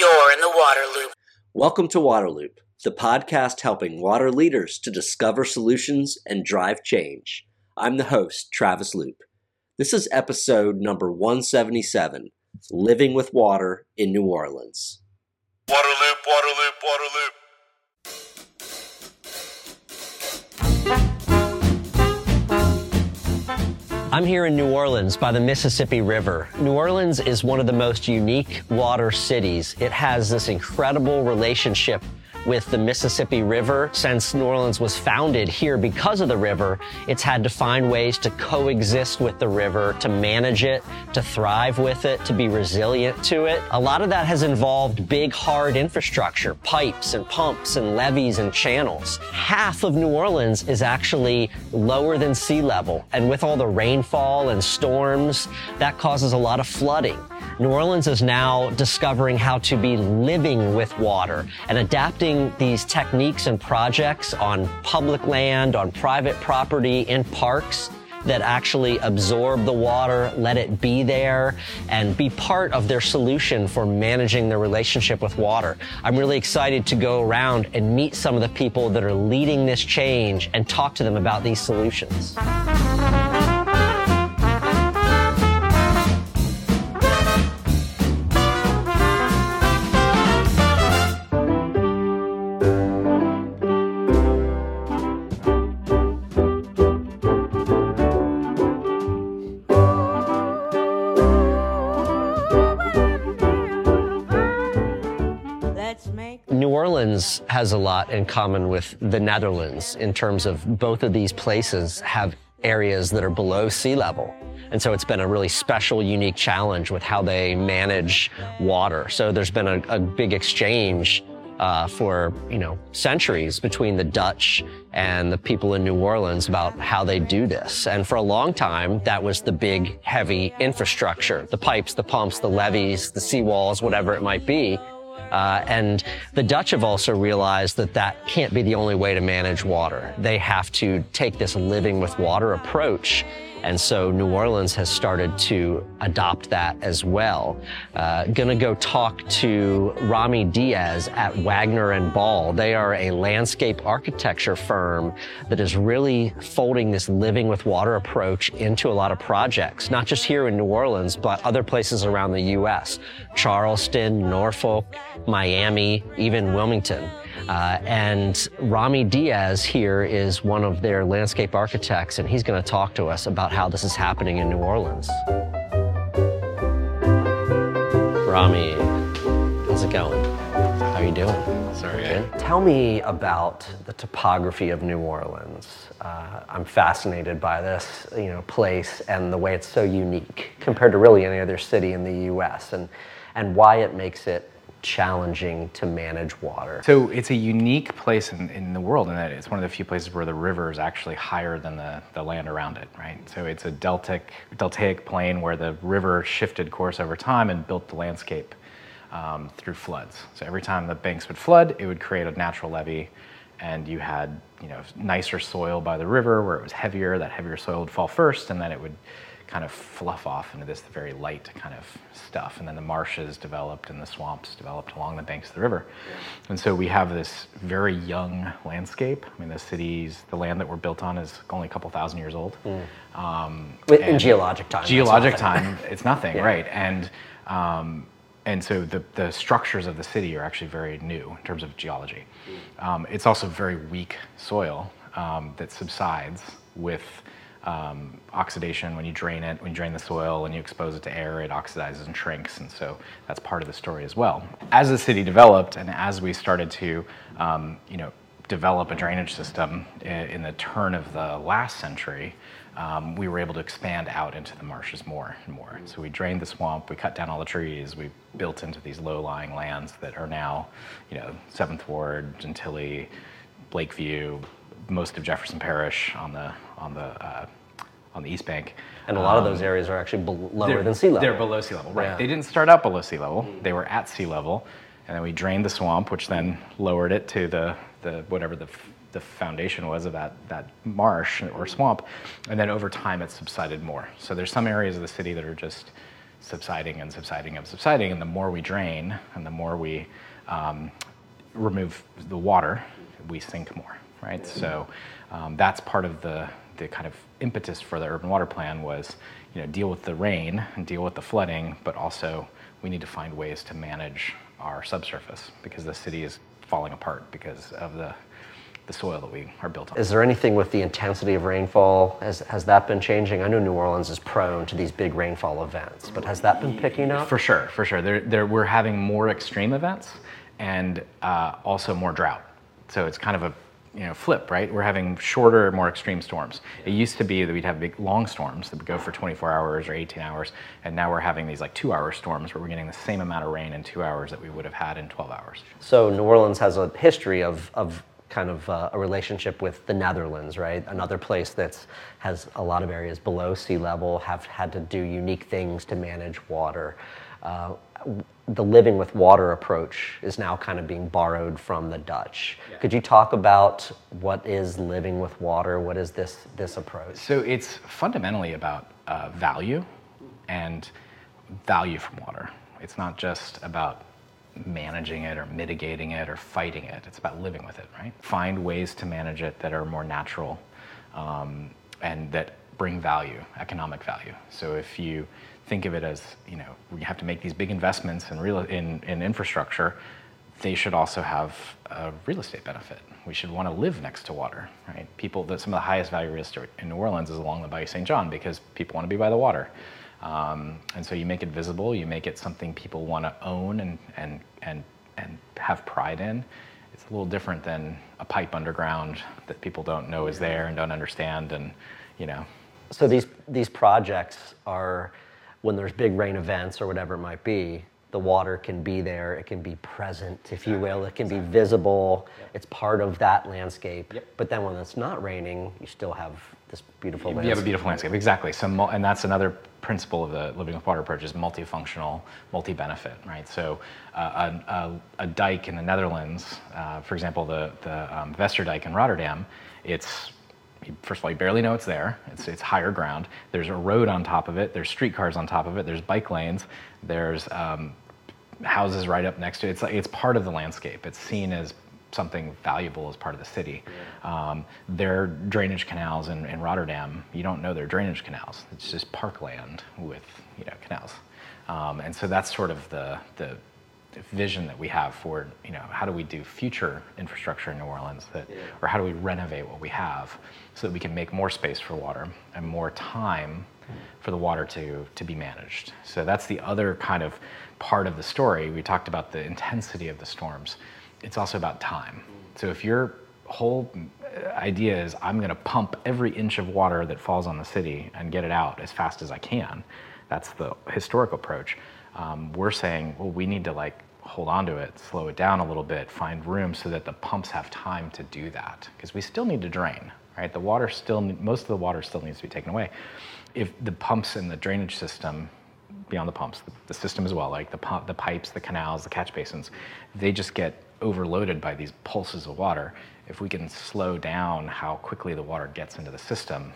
You're in the Waterloop. Welcome to Waterloop, the podcast helping water leaders to discover solutions and drive change. I'm the host, Travis Loop. This is episode number 177, Living with Water in New Orleans. Waterloop, Waterloop, Waterloop. I'm here in New Orleans by the Mississippi River. New Orleans is one of the most unique water cities. It has this incredible relationship with the Mississippi River. Since New Orleans was founded here because of the river, it's had to find ways to coexist with the river, to manage it, to thrive with it, to be resilient to it. A lot of that has involved big, hard infrastructure, pipes and pumps and levees and channels. Half of New Orleans is actually lower than sea level. And with all the rainfall and storms, that causes a lot of flooding. New Orleans is now discovering how to be living with water and adapting these techniques and projects on public land, on private property, in parks that actually absorb the water, let it be there, and be part of their solution for managing their relationship with water. I'm really excited to go around and meet some of the people that are leading this change and talk to them about these solutions. Has a lot in common with the Netherlands in terms of both of these places have areas that are below sea level. And so it's been a really special, unique challenge with how they manage water. So there's been a big exchange for, centuries between the Dutch and the people in New Orleans about how they do this. And for a long time, that was the big, heavy infrastructure, the pipes, the pumps, the levees, the seawalls, whatever it might be. And the Dutch have also realized that can't be the only way to manage water. They have to take this living with water approach. And so New Orleans has started to adopt that as well. Gonna go talk to Rami Diaz at Wagner and Ball. They are a landscape architecture firm that is really folding this living with water approach into a lot of projects, not just here in New Orleans, but other places around the U.S. Charleston, Norfolk, Miami, even Wilmington. And Rami Diaz here is one of their landscape architects, and he's going to talk to us about how this is happening in New Orleans. Rami, how's it going? How are you doing? Sorry. Good. Tell me about the topography of New Orleans. I'm fascinated by this, place and the way it's so unique compared to really any other city in the U.S. and why it makes it challenging to manage water. So it's a unique place in the world in that it's one of the few places where the river is actually higher than the land around it, right? So it's a deltaic plain where the river shifted course over time and built the landscape through floods. So every time the banks would flood, it would create a natural levee, and you had nicer soil by the river where it was heavier. That heavier soil would fall first, and then it would kind of fluff off into this very light kind of stuff. And then the marshes developed and the swamps developed along the banks of the river. Yeah. And so we have this very young landscape. I mean, the land that we're built on is only a couple thousand years old. Mm. In geologic time. Geologic time, it's nothing, yeah. Right. And so the structures of the city are actually very new in terms of geology. It's also very weak soil that subsides with oxidation. When you drain the soil and you expose it to air, it oxidizes and shrinks, and so that's part of the story as well. As the city developed and as we started to develop a drainage system in the turn of the last century, we were able to expand out into the marshes more and more. So we drained the swamp, we cut down all the trees, we built into these low-lying lands that are now Seventh Ward, Gentilly, Blakeview, most of Jefferson Parish on the East Bank. And a lot of those areas are actually lower than sea level. They're below sea level, right. Yeah. They didn't start out below sea level. They were at sea level. And then we drained the swamp, which then lowered it to the whatever the foundation was of that marsh or swamp. And then over time, it subsided more. So there's some areas of the city that are just subsiding and subsiding and subsiding, and the more we drain and the more we remove the water, we sink more, right? So that's part of the kind of impetus for the urban water plan was, you know, deal with the rain and deal with the flooding, but also we need to find ways to manage our subsurface because the city is falling apart because of the soil that we are built on. Is there anything with the intensity of rainfall? Has that been changing? I know New Orleans is prone to these big rainfall events, but has that been picking up? For sure. We're having more extreme events and also more drought. So it's kind of a flip, right? We're having shorter, more extreme storms. It used to be that we'd have big, long storms that would go for 24 hours or 18 hours, and now we're having these like 2-hour storms where we're getting the same amount of rain in 2 hours that we would have had in 12 hours. So New Orleans has a history of kind of a relationship with the Netherlands, right? Another place that has a lot of areas below sea level, have had to do unique things to manage water. The living with water approach is now kind of being borrowed from the Dutch. Yeah. Could you talk about what is living with water? What is this approach? So it's fundamentally about value and value from water. It's not just about managing it or mitigating it or fighting it. It's about living with it, right? Find ways to manage it that are more natural and that bring value, economic value. So if you think of it as, we have to make these big investments in infrastructure, they should also have a real estate benefit. We should want to live next to water, right? Some of the highest value real estate in New Orleans is along the Bayou St. John because people want to be by the water. And so you make it visible, you make it something people want to own and have pride in. It's a little different than a pipe underground that people don't know is there and don't understand . So these projects are, when there's big rain events or whatever it might be, the water can be there, it can be present, if you will, it can be visible, it's part of that landscape. Yep. But then when it's not raining, you still have this beautiful landscape. You have a beautiful landscape, exactly. So, and that's another principle of the Living with Water approach is multifunctional, multi-benefit, right? So a dike in the Netherlands, for example, the Westerdijk in Rotterdam, it's, first of all, you barely know it's there. It's higher ground. There's a road on top of it. There's streetcars on top of it. There's bike lanes. There's houses right up next to it. It's part of the landscape. It's seen as something valuable as part of the city. Yeah. Their drainage canals in Rotterdam, you don't know they're drainage canals. It's just parkland with canals. And so that's sort of the vision that we have for how do we do future infrastructure in New Orleans or how do we renovate what we have so that we can make more space for water and more time for the water to be managed. So that's the other kind of part of the story. We talked about the intensity of the storms. It's also about time. So if your whole idea is I'm going to pump every inch of water that falls on the city and get it out as fast as I can, that's the historic approach. We're saying, well, we need to hold on to it, slow it down a little bit, find room so that the pumps have time to do that, because we still need to drain, right? Most of the water still needs to be taken away. If the pumps and the drainage system, beyond the pumps, the system as well, the pipes, the canals, the catch basins, they just get overloaded by these pulses of water. If we can slow down how quickly the water gets into the system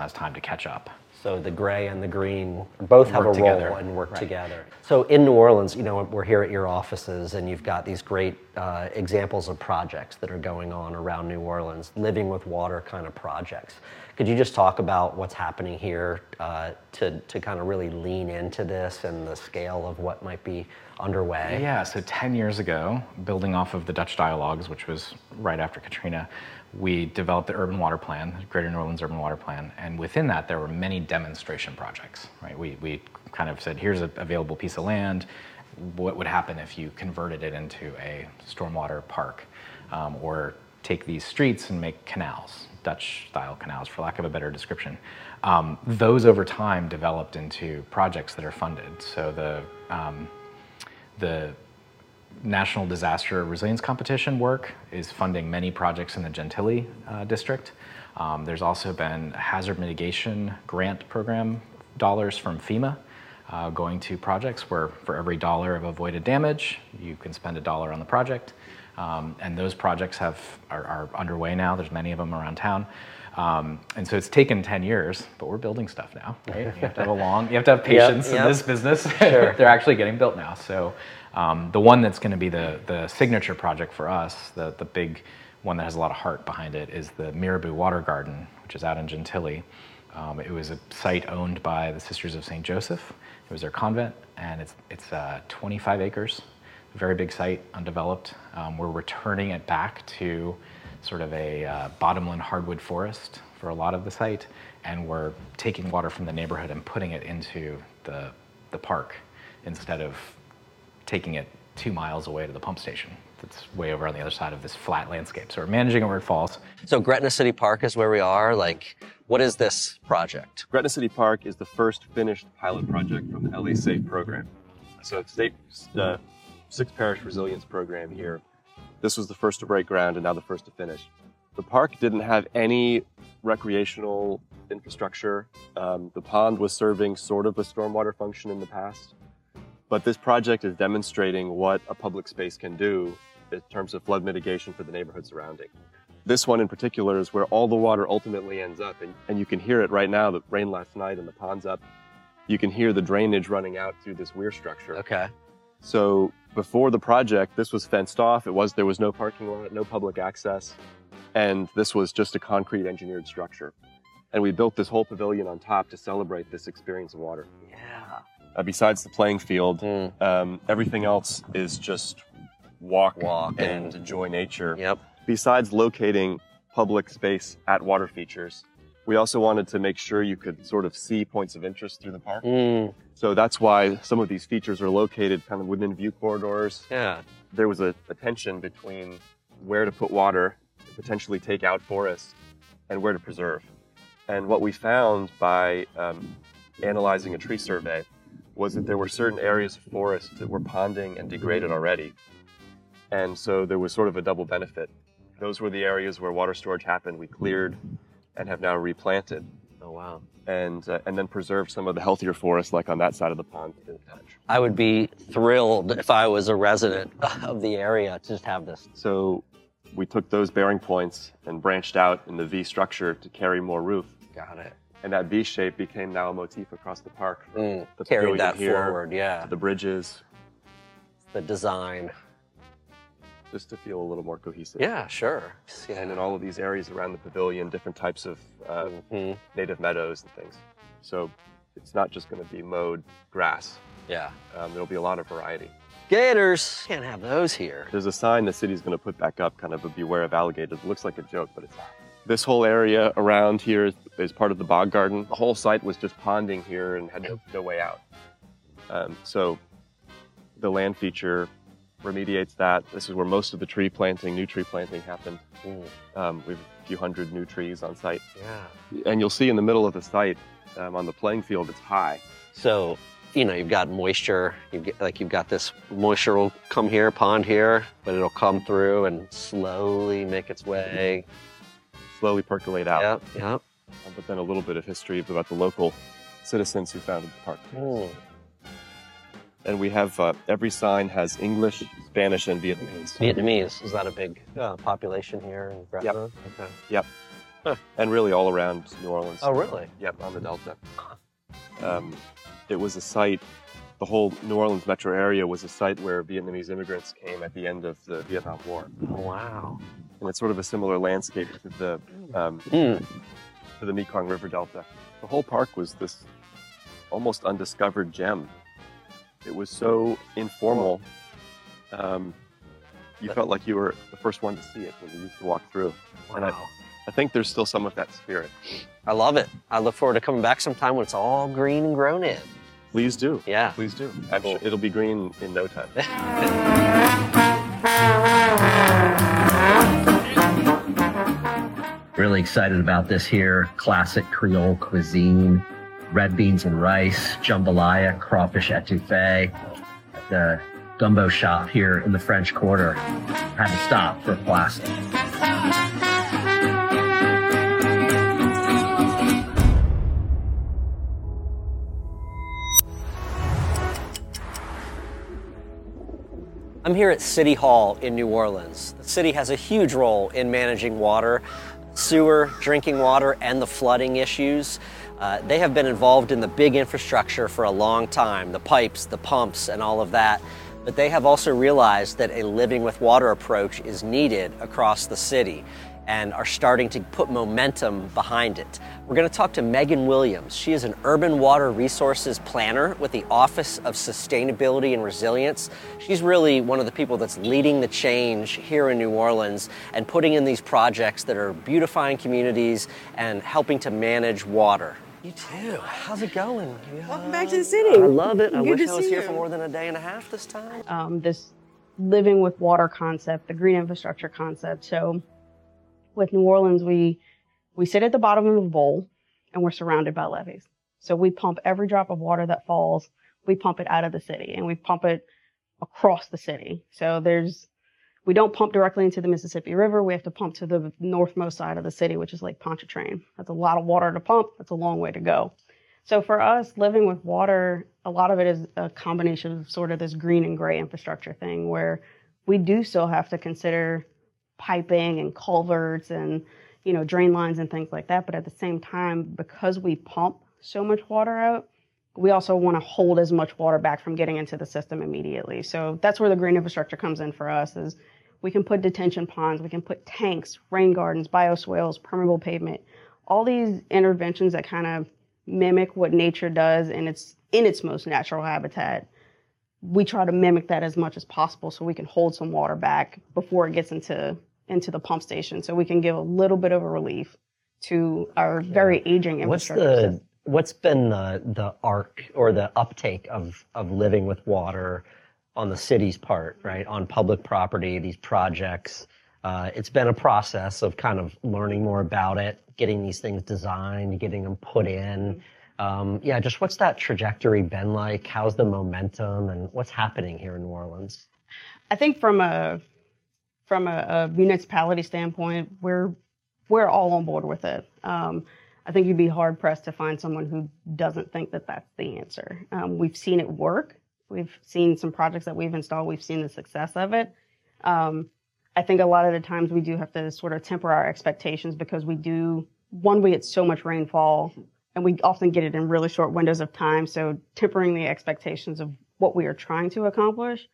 has time to catch up. So the gray and the green both have a role and work together. So in New Orleans, we're here at your offices and you've got these great examples of projects that are going on around New Orleans, living with water kind of projects. Could you just talk about what's happening here to kind of really lean into this and the scale of what might be underway? Yeah, so 10 years ago, building off of the Dutch Dialogues, which was right after Katrina, we developed the urban water plan, the Greater New Orleans Urban Water Plan, and within that there were many demonstration projects, right? We kind of said, here's an available piece of land, what would happen if you converted it into a stormwater park, or take these streets and make canals, Dutch-style canals, for lack of a better description. Those over time developed into projects that are funded. So the National Disaster Resilience Competition work is funding many projects in the Gentilly district. There's also been hazard mitigation grant program dollars from FEMA going to projects where for every $1 of avoided damage, you can spend $1 on the project. And those projects are underway now. There's many of them around town. And so it's taken 10 years, but we're building stuff now, right? You have to have patience in this business. Sure. They're actually getting built now. So the one that's going to be the signature project for us, the big one that has a lot of heart behind it, is the Mirabeau Water Garden, which is out in Gentilly. It was a site owned by the Sisters of Saint Joseph. It was their convent, and it's 25 acres, a very big site, undeveloped. We're returning it back to sort of a bottomland hardwood forest for a lot of the site, and we're taking water from the neighborhood and putting it into the park instead of taking it 2 miles away to the pump station that's way over on the other side of this flat landscape. So we're managing over at Falls. So Gretna City Park is where we are. Like, what is this project? Gretna City Park is the first finished pilot project from the LA SAFE program. So it's the Sixth Parish Resilience Program here. This was the first to break ground and now the first to finish. The park didn't have any recreational infrastructure. The pond was serving sort of a stormwater function in the past, but this project is demonstrating what a public space can do in terms of flood mitigation for the neighborhood surrounding. This one in particular is where all the water ultimately ends up, and you can hear it right now. The rain last night and the pond's up. You can hear the drainage running out through this weir structure. Okay. So before the project, this was fenced off. There was no parking lot, no public access, and this was just a concrete engineered structure. And we built this whole pavilion on top to celebrate this experience of water. Yeah. Besides the playing field, everything else is just walk and enjoy nature. Yep. Besides locating public space at water features, we also wanted to make sure you could sort of see points of interest through the park. So that's why some of these features are located kind of within view corridors. Yeah. There was a tension between where to put water, potentially take out forests, and where to preserve. And what we found by analyzing a tree survey was that there were certain areas of forest that were ponding and degraded already. And so there was sort of a double benefit. Those were the areas where water storage happened. We cleared and have now replanted. Oh, wow. And then preserved some of the healthier forests, like on that side of the pond. I would be thrilled if I was a resident of the area to just have this. So we took those bearing points and branched out in the V structure to carry more roof. Got it. And that V shape became now a motif across the park. The carried that here, forward, to the bridges. The design. Just to feel a little more cohesive. Yeah, sure. Yeah. And in all of these areas around the pavilion, different types of native meadows and things. So it's not just going to be mowed grass. Yeah. There'll be a lot of variety. Gators! Can't have those here. There's a sign the city's going to put back up, kind of a beware of alligators. It looks like a joke, but it's not. This whole area around here is part of the bog garden. The whole site was just ponding here and had no way out. So the land feature remediates that. This is where most of the new tree planting happened. We have a few hundred new trees on site. Yeah. And you'll see in the middle of the site, on the playing field, it's high. So, you've got moisture, you've got this moisture will come here, pond here, but it'll come through and slowly make its way. Slowly percolate out. Yep. But then a little bit of history about the local citizens who founded the park. And we have, every sign has English, Spanish, and Vietnamese. Vietnamese, is that a big population here in Gretna? Yep. Okay. Yep. And really all around New Orleans. Oh, really? Yep, on the Delta. It was a site, the whole New Orleans metro area was a site where Vietnamese immigrants came at the end of the Vietnam War. Oh, wow. And it's sort of a similar landscape to the Mekong River Delta. The whole park was this almost undiscovered gem. It was so informal. You felt like you were the first one to see it when you used to walk through. Wow. And I think there's still some of that spirit. I love it. I look forward to coming back sometime when it's all green and grown in. Please do. Yeah. Please do. Actually, it'll be green in no time. Really excited about this here. Classic Creole cuisine, red beans and rice, jambalaya, crawfish etouffee. The gumbo shop here in the French Quarter had to stop for a classic. I'm here at City Hall in New Orleans. The city has a huge role in managing water. sewer, drinking water, and the flooding issues. They have been involved in the big infrastructure for a long time, the pipes, the pumps, and all of that. But they have also realized that a living with water approach is needed across the city and are starting to put momentum behind it. We're going to talk to Megan Williams. She is an urban water resources planner with the Office of Sustainability and Resilience. She's really one of the people that's leading the change here in New Orleans and putting in these projects that are beautifying communities and helping to manage water. You too. How's it going? Welcome back to the city. I love it. I wish I was here for more than a day and a half this time. This living with water concept, the green infrastructure concept. So with New Orleans, we sit at the bottom of a bowl and we're surrounded by levees. So we pump every drop of water that falls. We pump it out of the city and we pump it across the city. So we don't pump directly into the Mississippi River. We have to pump to the northmost side of the city, which is Lake Pontchartrain. That's a lot of water to pump. That's a long way to go. So for us, living with water, a lot of it is a combination of sort of this green and gray infrastructure thing where we do still have to consider piping and culverts and, drain lines and things like that. But at the same time, because we pump so much water out, we also want to hold as much water back from getting into the system immediately. So that's where the green infrastructure comes in for us is we can put detention ponds, we can put tanks, rain gardens, bioswales, permeable pavement, all these interventions that kind of mimic what nature does in its most natural habitat. We try to mimic that as much as possible so we can hold some water back before it gets into the pump station so we can give a little bit of a relief to our very aging infrastructure. What's been the arc or the uptake of living with water on the city's part, right? On public property, these projects. It's been a process of kind of learning more about it, getting these things designed, getting them put in. Just what's that trajectory been like? How's the momentum and what's happening here in New Orleans? I think from a municipality standpoint, we're all on board with it. I think you'd be hard-pressed to find someone who doesn't think that that's the answer. We've seen it work. We've seen some projects that we've installed. We've seen the success of it. I think a lot of the times we do have to sort of temper our expectations because we get so much rainfall, and we often get it in really short windows of time, so tempering the expectations of what we are trying to accomplish.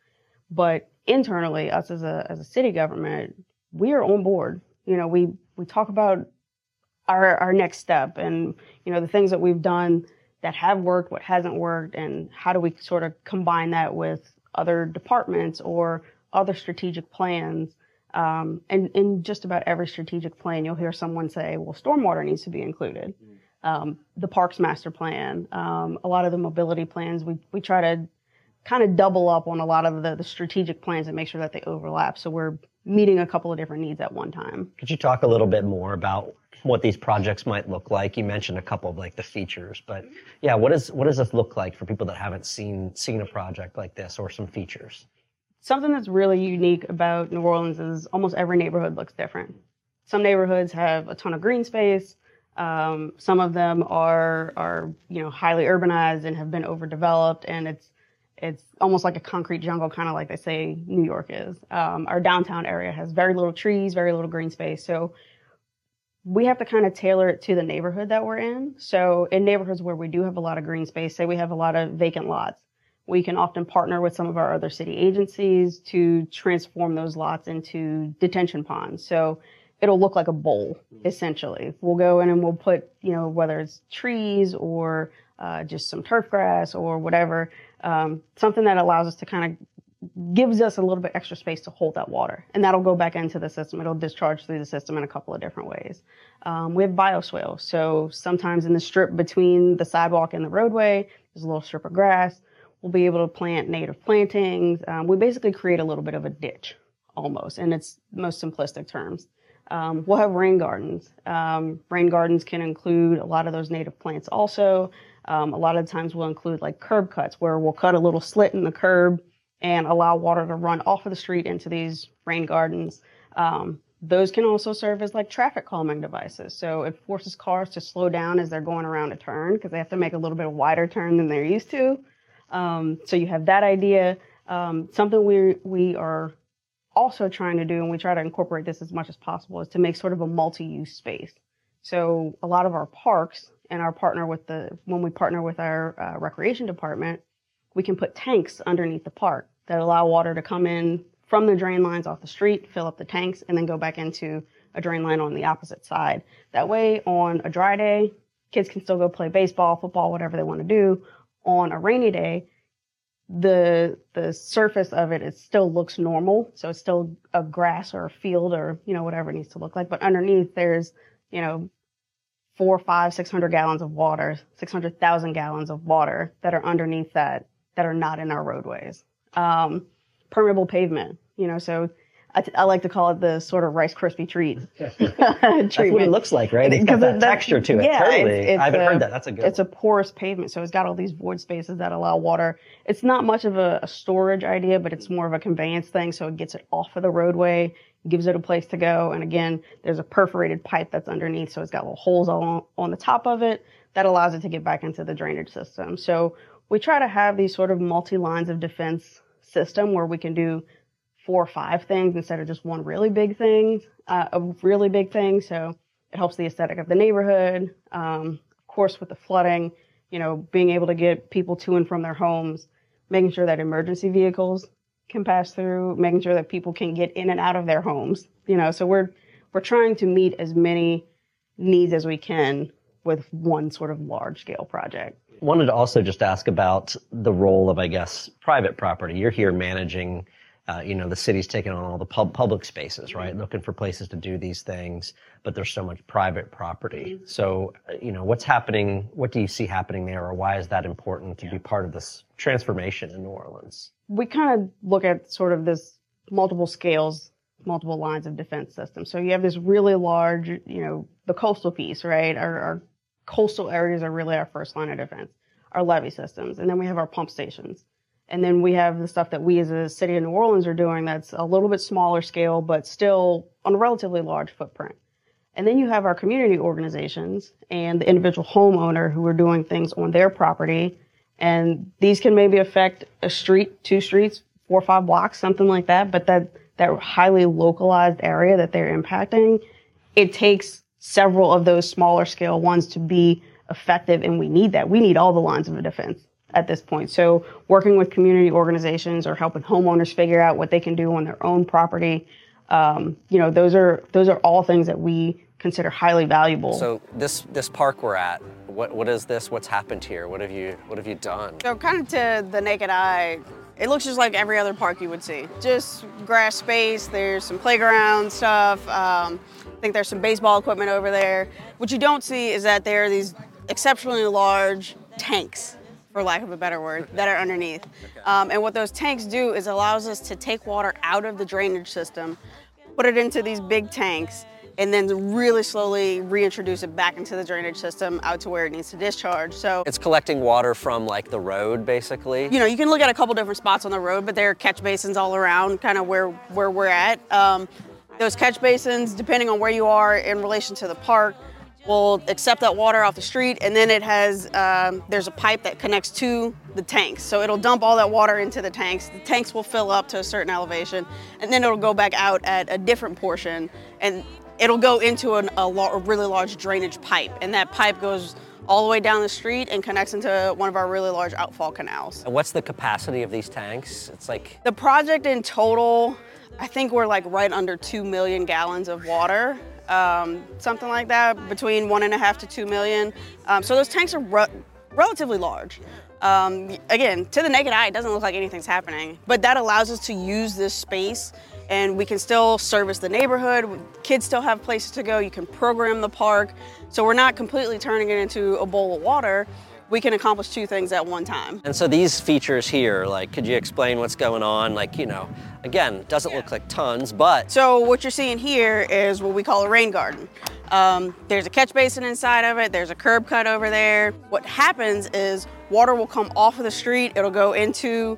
But internally, us as a city government, we are on board. We talk about our next step and, the things that we've done that have worked, what hasn't worked, and how do we sort of combine that with other departments or other strategic plans. And in just about every strategic plan, you'll hear someone say, well, stormwater needs to be included. The parks master plan, a lot of the mobility plans, we try to kind of double up on a lot of the strategic plans and make sure that they overlap. So we're meeting a couple of different needs at one time. Could you talk a little bit more about what these projects might look like? You mentioned a couple of the features, but what does this look like for people that haven't seen a project like this or some features? Something that's really unique about New Orleans is almost every neighborhood looks different. Some neighborhoods have a ton of green space. Some of them are highly urbanized and have been overdeveloped, and it's almost like a concrete jungle, kind of like they say New York is. Our downtown area has very little trees, very little green space. So we have to kind of tailor it to the neighborhood that we're in. So in neighborhoods where we do have a lot of green space, say we have a lot of vacant lots, we can often partner with some of our other city agencies to transform those lots into detention ponds. So it'll look like a bowl, essentially. We'll go in and we'll put, whether it's trees or just some turf grass or whatever, something that allows us to kind of gives us a little bit extra space to hold that water. And that'll go back into the system. It'll discharge through the system in a couple of different ways. We have bioswales. So sometimes in the strip between the sidewalk and the roadway, there's a little strip of grass. We'll be able to plant native plantings. We basically create a little bit of a ditch almost in its most simplistic terms. We'll have rain gardens. Rain gardens can include a lot of those native plants also. A lot of times we'll include curb cuts where we'll cut a little slit in the curb and allow water to run off of the street into these rain gardens. Those can also serve as traffic calming devices. So it forces cars to slow down as they're going around a turn because they have to make a little bit wider turn than they're used to. So you have that idea. Something we are also trying to do, and we try to incorporate this as much as possible, is to make sort of a multi-use space. So a lot of our parks and our partner with the, when we partner with our recreation department, we can put tanks underneath the park that allow water to come in from the drain lines off the street, fill up the tanks, and then go back into a drain line on the opposite side. That way, on a dry day, kids can still go play baseball, football, whatever they want to do. On a rainy day, the surface of it still looks normal, so it's still a grass or a field or, you know, whatever it needs to look like. But underneath, there's, you know, 400, 500, 600 gallons of water, 600,000 gallons of water that are underneath that, that are not in our roadways. Permeable pavement, you know, so I like to call it the sort of Rice Krispie treat. That's what it looks like, right? It's got that texture to it. Yeah, totally. I haven't heard that. That's a good one. It's a porous pavement, so it's got all these void spaces that allow water. It's not much of a storage idea, but it's more of a conveyance thing, so it gets it off of the roadway, gives it a place to go. And again, there's a perforated pipe that's underneath, so it's got little holes all on the top of it that allows it to get back into the drainage system. So we try to have these sort of multi-lines of defense system where we can do 4 or 5 things instead of just one really big thing, so it helps the aesthetic of the neighborhood. Of course, with the flooding, you know, being able to get people to and from their homes, making sure that emergency vehicles can pass through, making sure that people can get in and out of their homes, you know, so we're trying to meet as many needs as we can with one sort of large scale project. Wanted to also just ask about the role of, I guess, private property. You're here managing, you know, the city's taking on all the public spaces, right? Looking for places to do these things, but there's so much private property. So, you know, what's happening? What do you see happening there, or why is that important to be part of this transformation in New Orleans? We kind of look at sort of this multiple scales, multiple lines of defense system. So you have this really large, you know, the coastal piece, right? Our coastal areas are really our first line of defense, our levee systems, and then we have our pump stations. And then we have the stuff that we as a city of New Orleans are doing that's a little bit smaller scale, but still on a relatively large footprint. And then you have our community organizations and the individual homeowner who are doing things on their property. And these can maybe affect a street, 2 streets, 4 or 5 blocks, something like that. But that highly localized area that they're impacting, it takes several of those smaller scale ones to be effective. And we need that. We need all the lines of defense at this point. So working with community organizations or helping homeowners figure out what they can do on their own property, you know, those are all things that we consider highly valuable. So this park we're at, what is this? What's happened here? What have you done? So kind of to the naked eye, it looks just like every other park you would see. Just grass space, there's some playground stuff. I think there's some baseball equipment over there. What you don't see is that there are these exceptionally large tanks, for lack of a better word, that are underneath. And what those tanks do is allows us to take water out of the drainage system, put it into these big tanks, and then really slowly reintroduce it back into the drainage system out to where it needs to discharge. So it's collecting water from like the road, basically. You know, you can look at a couple different spots on the road, but there are catch basins all around kind of where we're at. Those catch basins, depending on where you are in relation to the park, we'll accept that water off the street, and then it has, there's a pipe that connects to the tanks. So it'll dump all that water into the tanks. The tanks will fill up to a certain elevation, and then it'll go back out at a different portion, and it'll go into a really large drainage pipe. And that pipe goes all the way down the street and connects into one of our really large outfall canals. And what's the capacity of these tanks? It's like... The project in total, I think we're like right under 2 million gallons of water. Something like that, between 1.5 to 2 million. So those tanks are relatively large. Again, to the naked eye, it doesn't look like anything's happening, but that allows us to use this space, and we can still service the neighborhood. Kids still have places to go. You can program the park. So we're not completely turning it into a bowl of water. We can accomplish 2 things at one time. And so these features here, like, could you explain what's going on? Like, you know, again, doesn't look like tons, but... So what you're seeing here is what we call a rain garden. There's a catch basin inside of it. There's a curb cut over there. What happens is water will come off of the street. It'll go into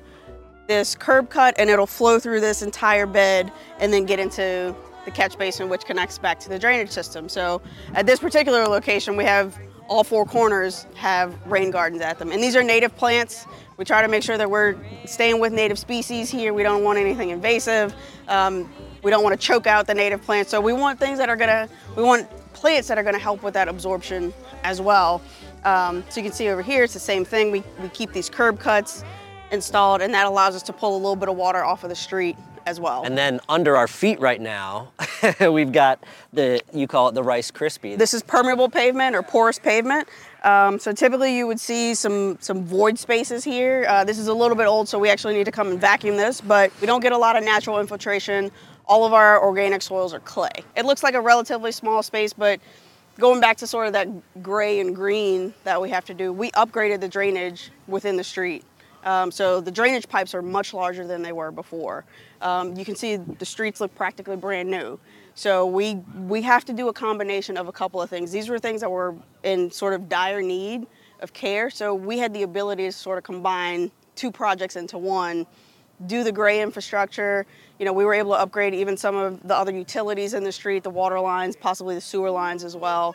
this curb cut, and it'll flow through this entire bed and then get into the catch basin, which connects back to the drainage system. So at this particular location, we have all four corners have rain gardens at them. And these are native plants. We try to make sure that we're staying with native species here. We don't want anything invasive. We don't want to choke out the native plants. So we want things that are gonna, we want plants that are gonna help with that absorption as well. So you can see over here, it's the same thing. We keep these curb cuts installed, and that allows us to pull a little bit of water off of the street as well. And then under our feet right now, we've got the, you call it the Rice Krispie. This is permeable pavement or porous pavement. So typically you would see some void spaces here. This is a little bit old, so we actually need to come and vacuum this, but we don't get a lot of natural infiltration. All of our organic soils are clay. It looks like a relatively small space, but going back to sort of that gray and green that we have to do, we upgraded the drainage within the street. So the drainage pipes are much larger than they were before. You can see the streets look practically brand new. So we have to do a combination of a couple of things. These were things that were in sort of dire need of care. So we had the ability to sort of combine two projects into one, do the gray infrastructure. You know, we were able to upgrade even some of the other utilities in the street, the water lines, possibly the sewer lines as well.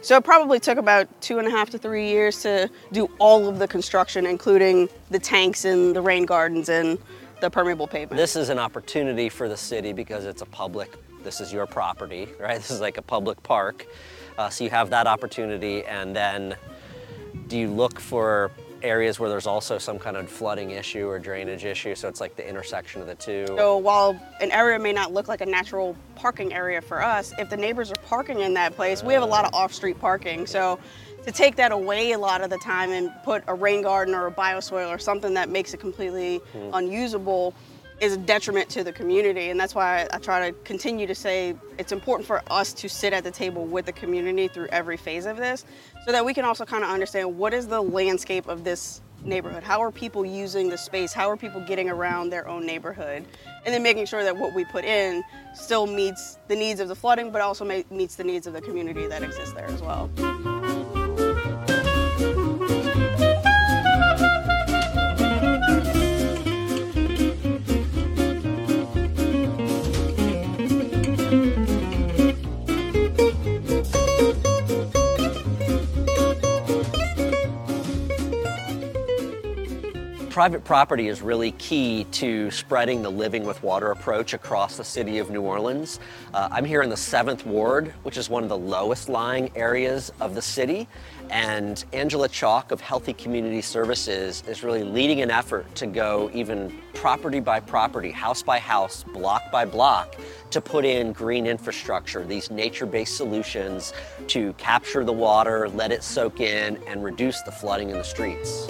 So it probably took about 2.5 to 3 years to do all of the construction, including the tanks and the rain gardens and the permeable pavement. This is an opportunity for the city because it's a public, this is your property, right? This is like a public park. So you have that opportunity, and then do you look for areas where there's also some kind of flooding issue or drainage issue, so it's like the intersection of the two? So while an area may not look like a natural parking area for us, if the neighbors are parking in that place, we have a lot of off-street parking. So to take that away a lot of the time and put a rain garden or a bioswale or something that makes it completely unusable is a detriment to the community. And that's why I try to continue to say it's important for us to sit at the table with the community through every phase of this, so that we can also kind of understand what is the landscape of this neighborhood? How are people using the space? How are people getting around their own neighborhood? And then making sure that what we put in still meets the needs of the flooding, but also meets the needs of the community that exists there as well. Private property is really key to spreading the Living with Water approach across the city of New Orleans. I'm here in the 7th Ward, which is one of the lowest lying areas of the city. And Angela Chalk of Healthy Community Services is really leading an effort to go even property by property, house by house, block by block, to put in green infrastructure, these nature-based solutions to capture the water, let it soak in, and reduce the flooding in the streets.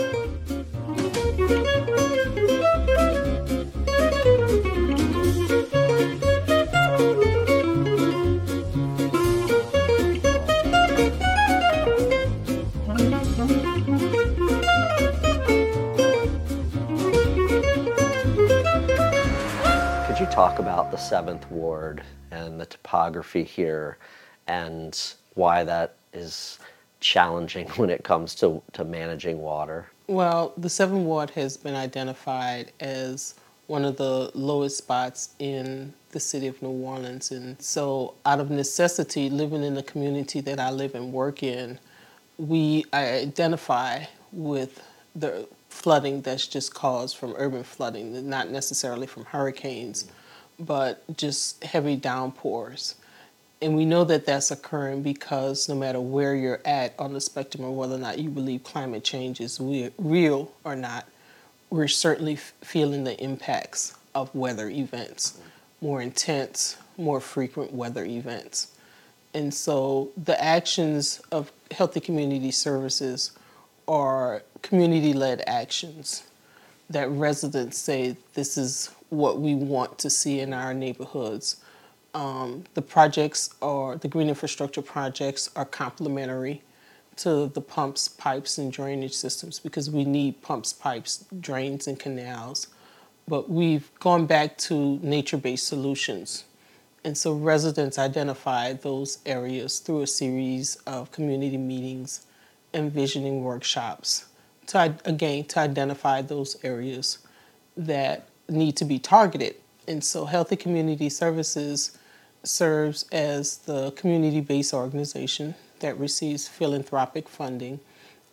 Could you talk about the 7th Ward and the topography here and why that is challenging when it comes to managing water? Well, the 7th Ward has been identified as one of the lowest spots in the city of New Orleans. And so out of necessity, living in the community that I live and work in, I identify with the flooding that's just caused from urban flooding, not necessarily from hurricanes, but just heavy downpours. And we know that that's occurring because no matter where you're at on the spectrum of whether or not you believe climate change is real or not, we're certainly feeling the impacts of weather events, more intense, more frequent weather events. And so the actions of Healthy Community Services are community-led actions that residents say this is what we want to see in our neighborhoods. The green infrastructure projects are complementary to the pumps, pipes, and drainage systems because we need pumps, pipes, drains, and canals. But we've gone back to nature-based solutions. And so residents identify those areas through a series of community meetings and visioning workshops to identify those areas that need to be targeted And so Healthy Community Services serves as the community-based organization that receives philanthropic funding.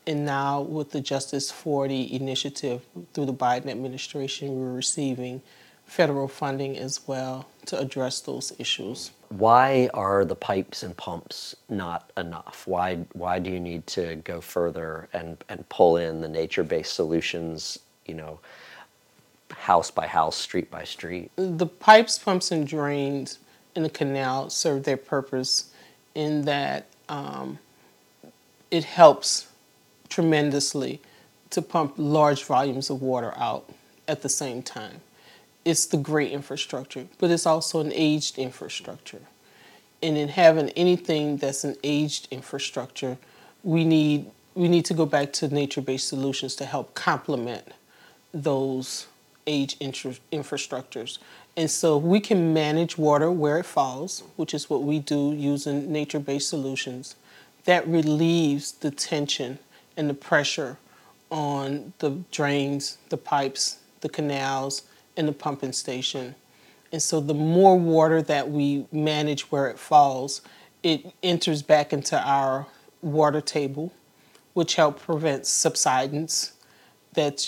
And now with the Justice 40 initiative through the Biden administration, we're receiving federal funding as well to address those issues. Why are the pipes and pumps not enough? Why do you need to go further and pull in the nature-based solutions, you know, house by house, street by street? The pipes, pumps, and drains in the canal serve their purpose in that it helps tremendously to pump large volumes of water out at the same time. It's the great infrastructure, but it's also an aged infrastructure. And in having anything that's an aged infrastructure, we need to go back to nature-based solutions to help complement those aged infrastructures. And so we can manage water where it falls, which is what we do using nature-based solutions. That relieves the tension and the pressure on the drains, the pipes, the canals, and the pumping station. And so the more water that we manage where it falls, it enters back into our water table, which helps prevent subsidence that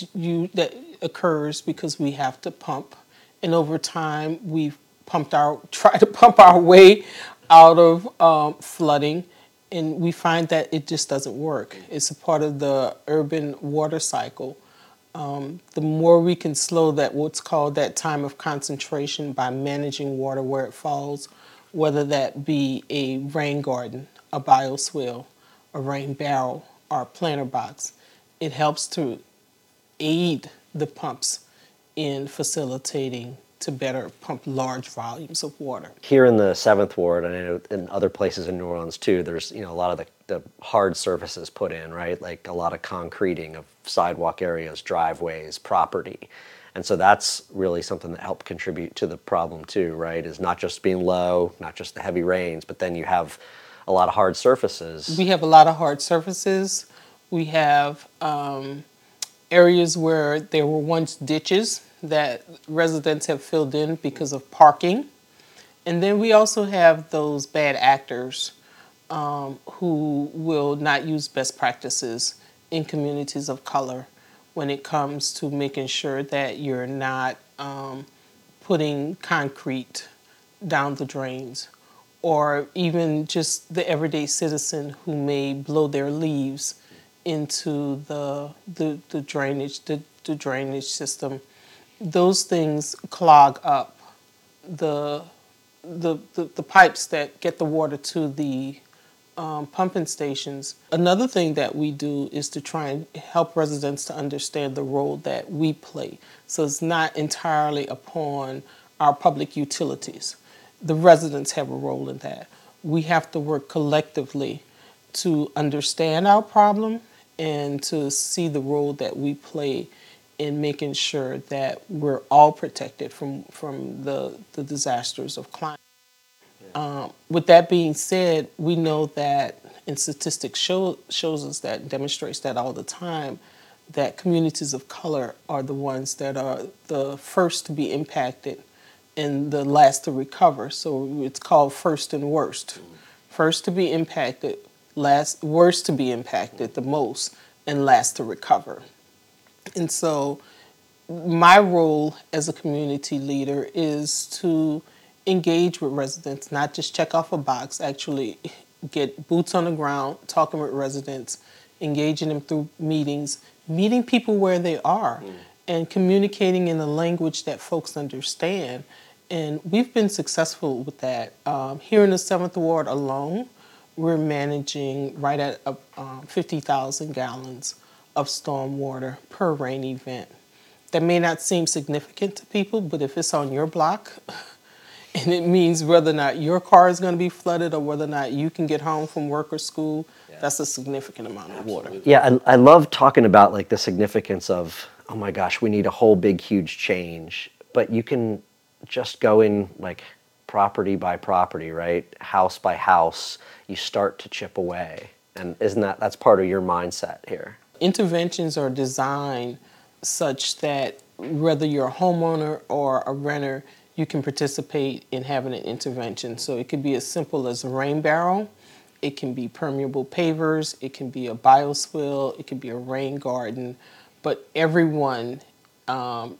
occurs because we have to pump. And over time, we've tried to pump our way out of flooding, and we find that it just doesn't work. It's a part of the urban water cycle. The more we can slow that, what's called that time of concentration, by managing water where it falls, whether that be a rain garden, a bioswale, a rain barrel, or a planter box, it helps to aid the pumps in facilitating to better pump large volumes of water. Here in the Seventh Ward, and I know in other places in New Orleans too, there's, you know, a lot of the hard surfaces put in, right? Like a lot of concreting of sidewalk areas, driveways, property. And so that's really something that helped contribute to the problem too, right? Is not just being low, not just the heavy rains, but then you have a lot of hard surfaces. We have a lot of hard surfaces. We have areas where there were once ditches that residents have filled in because of parking. And then we also have those bad actors who will not use best practices in communities of color when it comes to making sure that you're not putting concrete down the drains, or even just the everyday citizen who may blow their leaves into the drainage, the drainage system. Those things clog up the pipes that get the water to the pumping stations. Another thing that we do is to try and help residents to understand the role that we play. So it's not entirely upon our public utilities. The residents have a role in that. We have to work collectively to understand our problem and to see the role that we play in making sure that we're all protected from the disasters of climate. With that being said, we know that, and statistics shows us that, demonstrates that all the time, that communities of color are the ones that are the first to be impacted and the last to recover. So it's called first and worst. First to be impacted, last, worst to be impacted the most, and last to recover. And so my role as a community leader is to engage with residents, not just check off a box, actually get boots on the ground, talking with residents, engaging them through meetings, meeting people where they are, and communicating in a language that folks understand. And we've been successful with that. Here in the 7th Ward alone, we're managing right at 50,000 gallons of stormwater per rain event. That may not seem significant to people, but if it's on your block and it means whether or not your car is going to be flooded or whether or not you can get home from work or school, that's a significant amount of water. Yeah, I love talking about like the significance of, oh my gosh, we need a whole big, huge change. But you can just go in like property by property, right? House by house, you start to chip away. And isn't that's part of your mindset here? Interventions are designed such that whether you're a homeowner or a renter, you can participate in having an intervention. So it could be as simple as a rain barrel, it can be permeable pavers, it can be a bioswale, it can be a rain garden, but everyone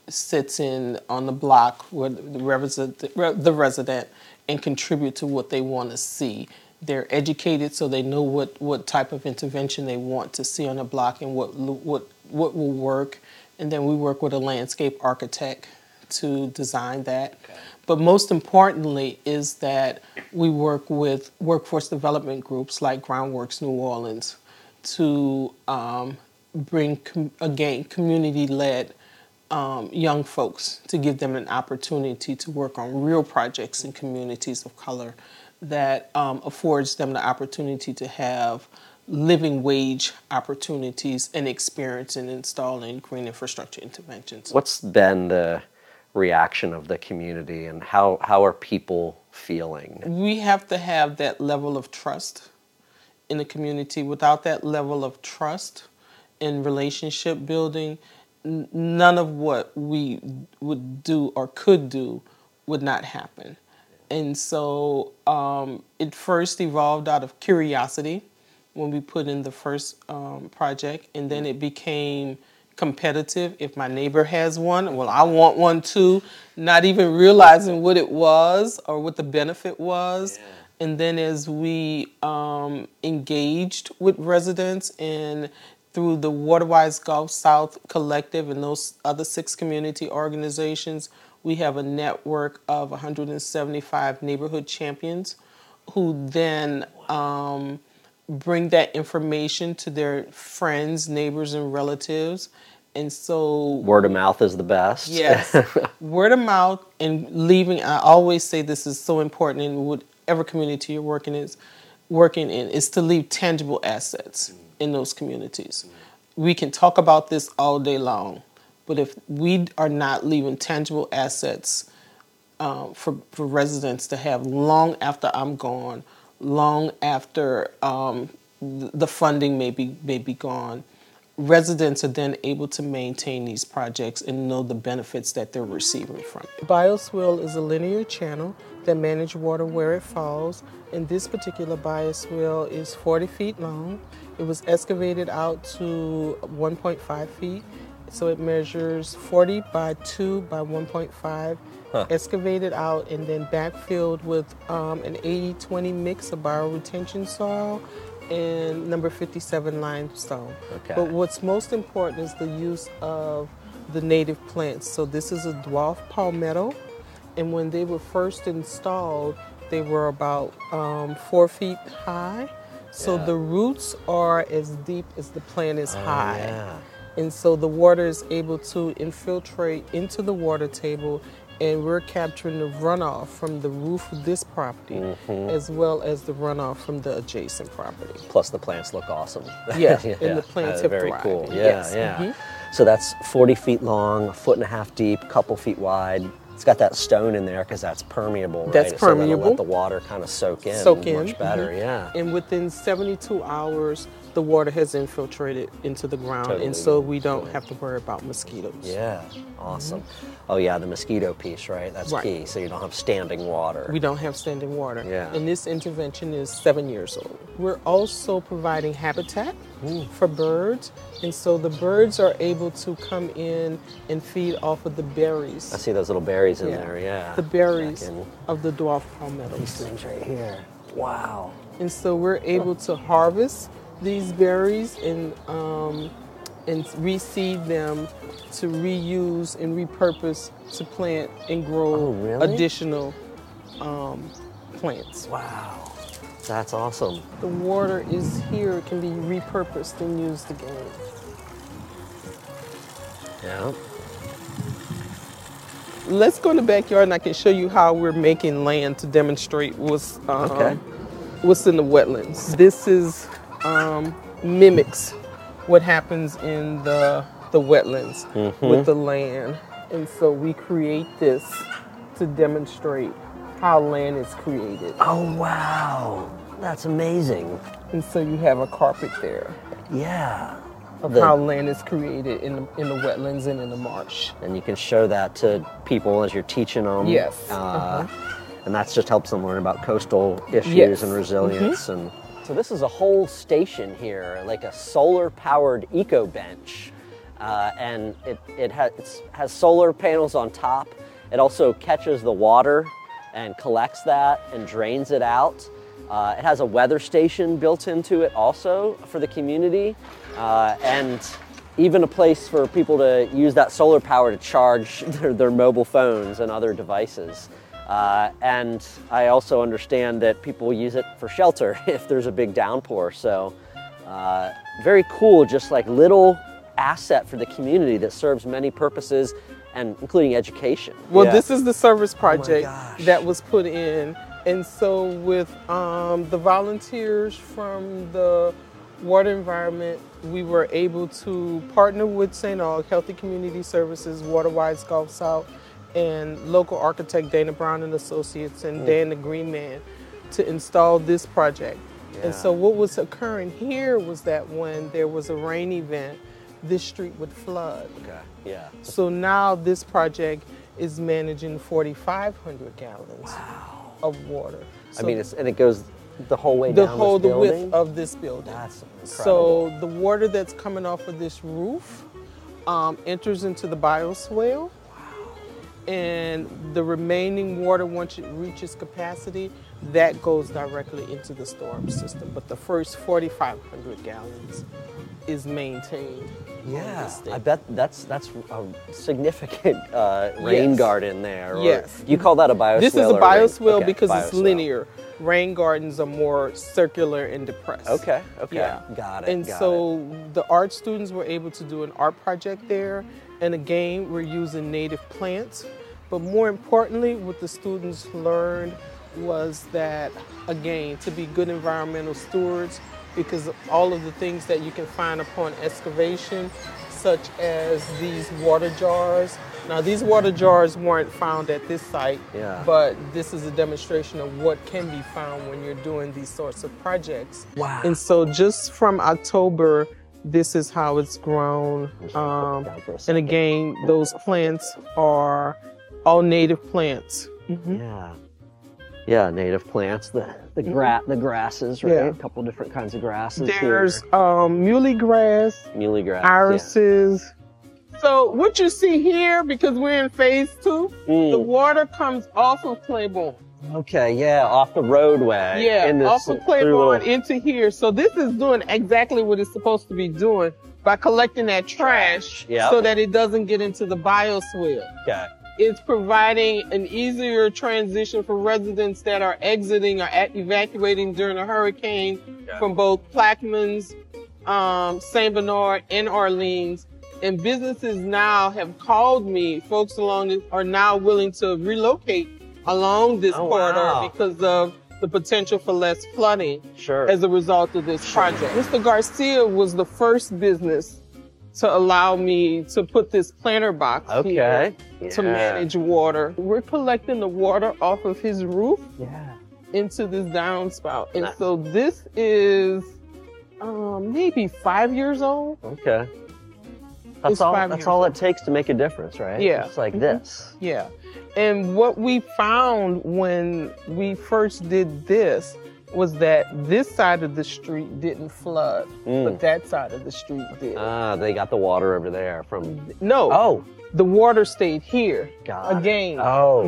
sits in on the block where the resident and contribute to what they want to see. They're educated so they know what type of intervention they want to see on the block and what will work. And then we work with a landscape architect to design that. Okay. But most importantly is that we work with workforce development groups like Groundworks New Orleans to bring community-led young folks to give them an opportunity to work on real projects in communities of color that affords them the opportunity to have living wage opportunities and experience in installing green infrastructure interventions. What's been the reaction of the community and how are people feeling? We have to have that level of trust in the community. Without that level of trust in relationship building, none of what we would do or could do would not happen. And so it first evolved out of curiosity when we put in the first project, and then it became competitive. If my neighbor has one, well, I want one too, not even realizing what it was or what the benefit was. Yeah. And then as we engaged with residents and through the Waterwise Gulf South Collective and those other 6 community organizations, we have a network of 175 neighborhood champions who then bring that information to their friends, neighbors, and relatives. And so word of mouth is the best. Yes. Word of mouth and leaving. I always say this is so important in whatever community you're working in is to leave tangible assets in those communities. We can talk about this all day long, but if we are not leaving tangible assets for residents to have long after I'm gone, long after the funding may be gone, residents are then able to maintain these projects and know the benefits that they're receiving from it. Bioswale is a linear channel that manages water where it falls, and this particular bioswale is 40 feet long. It was excavated out to 1.5 feet, so it measures 40 by 2 by 1.5, excavated out and then backfilled with an 80-20 mix of bioretention soil and number 57 limestone. Okay. But what's most important is the use of the native plants. So this is a dwarf palmetto, and when they were first installed, they were about 4 feet high. So yeah. The roots are as deep as the plant is high. Yeah. And so the water is able to infiltrate into the water table, and we're capturing the runoff from the roof of this property, as well as the runoff from the adjacent property. Plus the plants look awesome. Yeah, yeah. And the plants have very thrived. Cool. Yeah, yes. Yeah. Mm-hmm. So that's 40 feet long, 1.5 feet deep, couple feet wide. It's got that stone in there because that's permeable, right? That's permeable. So that'll let the water kind of soak in much better, yeah. And within 72 hours, the water has infiltrated into the ground, totally. And so we don't have to worry about mosquitoes. Yeah, awesome. Mm-hmm. Oh yeah, the mosquito piece, right? That's key, so you don't have standing water. We don't have standing water. Yeah. And this intervention is 7 years old. We're also providing habitat for birds, and so the birds are able to come in and feed off of the berries. I see those little berries in there, the berries of the dwarf palmetto. These things right here. Wow. And so we're able to harvest these berries and reseed them to reuse and repurpose to plant and grow additional plants. Wow. That's awesome. The water is here. It can be repurposed and used again. Yeah. Let's go in the backyard and I can show you how we're making land to demonstrate what's in the wetlands. This is mimics what happens in the wetlands with the land. And so we create this to demonstrate how land is created. Oh, wow. That's amazing. And so you have a carpet there. Yeah. of how land is created in the wetlands and in the marsh. And you can show that to people as you're teaching them. Yes. And that just helps them learn about coastal issues and resilience. And so this is a whole station here, like a solar-powered eco bench, and it has solar panels on top. It also catches the water and collects that and drains it out. It has a weather station built into it also for the community, and even a place for people to use that solar power to charge their mobile phones and other devices. And I also understand that people use it for shelter if there's a big downpour. So very cool, just like little asset for the community that serves many purposes, and including education. Well, this is the service project that was put in. And so with the volunteers from the water environment, we were able to partner with St. Aug, Healthy Community Services, WaterWise Gulf South, and local architect Dana Brown and Associates and Dan the Green Man to install this project. Yeah. And so what was occurring here was that when there was a rain event, this street would flood. Okay. Yeah. So now this project is managing 4,500 gallons. Wow. Of water. So I mean, it goes the whole way down this building? The width of this building. That's incredible. So the water that's coming off of this roof enters into the bioswale. Wow. And the remaining water, once it reaches capacity, that goes directly into the storm system. But the first 4,500 gallons is maintained. Yeah, I bet that's a significant rain garden there. Or you call that a bioswale? This is a bioswale because it's linear. Rain gardens are more circular and depressed. Okay, yeah. Got it. And so the art students were able to do an art project there. And again, we're using native plants. But more importantly, what the students learned was that, again, to be good environmental stewards, because of all of the things that you can find upon excavation, such as these water jars. Now, these water jars weren't found at this site, but this is a demonstration of what can be found when you're doing these sorts of projects. Wow. And so just from October, this is how it's grown. And again, those plants are all native plants. Mm-hmm. Yeah. Yeah, native plants, the grasses, right? Yeah. A couple different kinds of grasses. There's muley grass, irises. Yeah. So what you see here, because we're in phase 2, the water comes off of Claiborne. Okay, yeah, off the roadway. Yeah, off of Claiborne into here. So this is doing exactly what it's supposed to be doing by collecting that trash so that it doesn't get into the bioswale. Okay. It's providing an easier transition for residents that are exiting or evacuating during a hurricane from both Plaquemines, St. Bernard, and Orleans. And businesses now have called me. Folks along this are now willing to relocate along this corridor because of the potential for less flooding as a result of this project. Mr. Garcia was the first business to allow me to put this planter box here to manage water. We're collecting the water off of his roof into this downspout. And so this is maybe 5 years old. Okay. That's all it takes to make a difference, right? Yeah. It's like this. Yeah. And what we found when we first did this was that this side of the street didn't flood, but that side of the street did. Ah, they got the water over there from... No. Oh. The water stayed here. Got Again,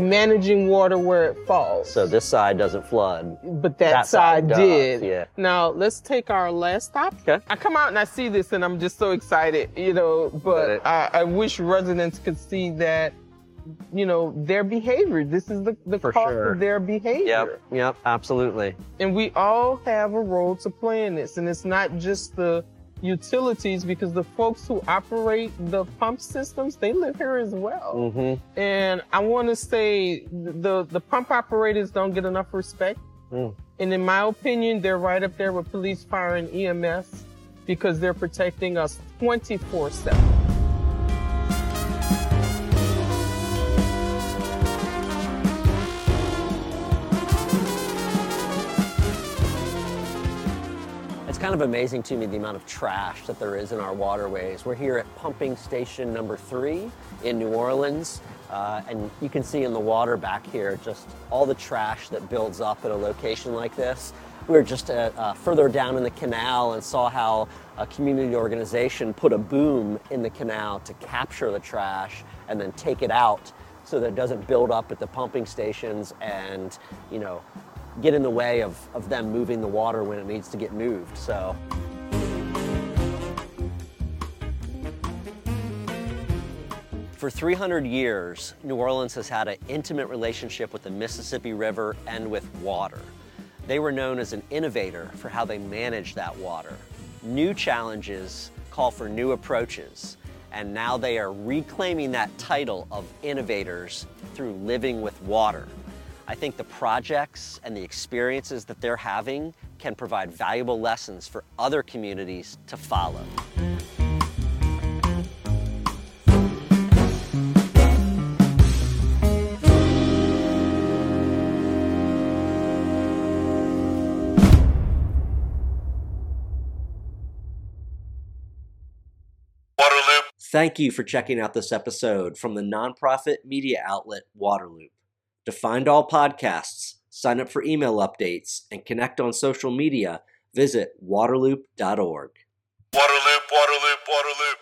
managing water where it falls. So this side doesn't flood. But that side did. Yeah. Now, let's take our last stop. Okay. I come out and I see this and I'm just so excited, but I wish residents could see that their behavior. This is the cost of their behavior. Yep, absolutely. And we all have a role to play in this. And it's not just the utilities, because the folks who operate the pump systems, they live here as well. Mm-hmm. And I want to say the pump operators don't get enough respect. Mm. And in my opinion, they're right up there with police, fire, and EMS because they're protecting us 24/7. kind of amazing to me, the amount of trash that there is in our waterways. We're here at pumping station number 3 in New Orleans, and you can see in the water back here just all the trash that builds up at a location like this. We were just further down in the canal and saw how a community organization put a boom in the canal to capture the trash and then take it out so that it doesn't build up at the pumping stations and, you know, get in the way of them moving the water when it needs to get moved. So for 300 years, New Orleans has had an intimate relationship with the Mississippi River and with water. They were known as an innovator for how they managed that water. New challenges call for new approaches, and now they are reclaiming that title of innovators through Living With Water. I think the projects and the experiences that they're having can provide valuable lessons for other communities to follow. Waterloop. Thank you for checking out this episode from the nonprofit media outlet Waterloop. To find all podcasts, sign up for email updates, and connect on social media, visit waterloop.org. Waterloop, Waterloop, Waterloop.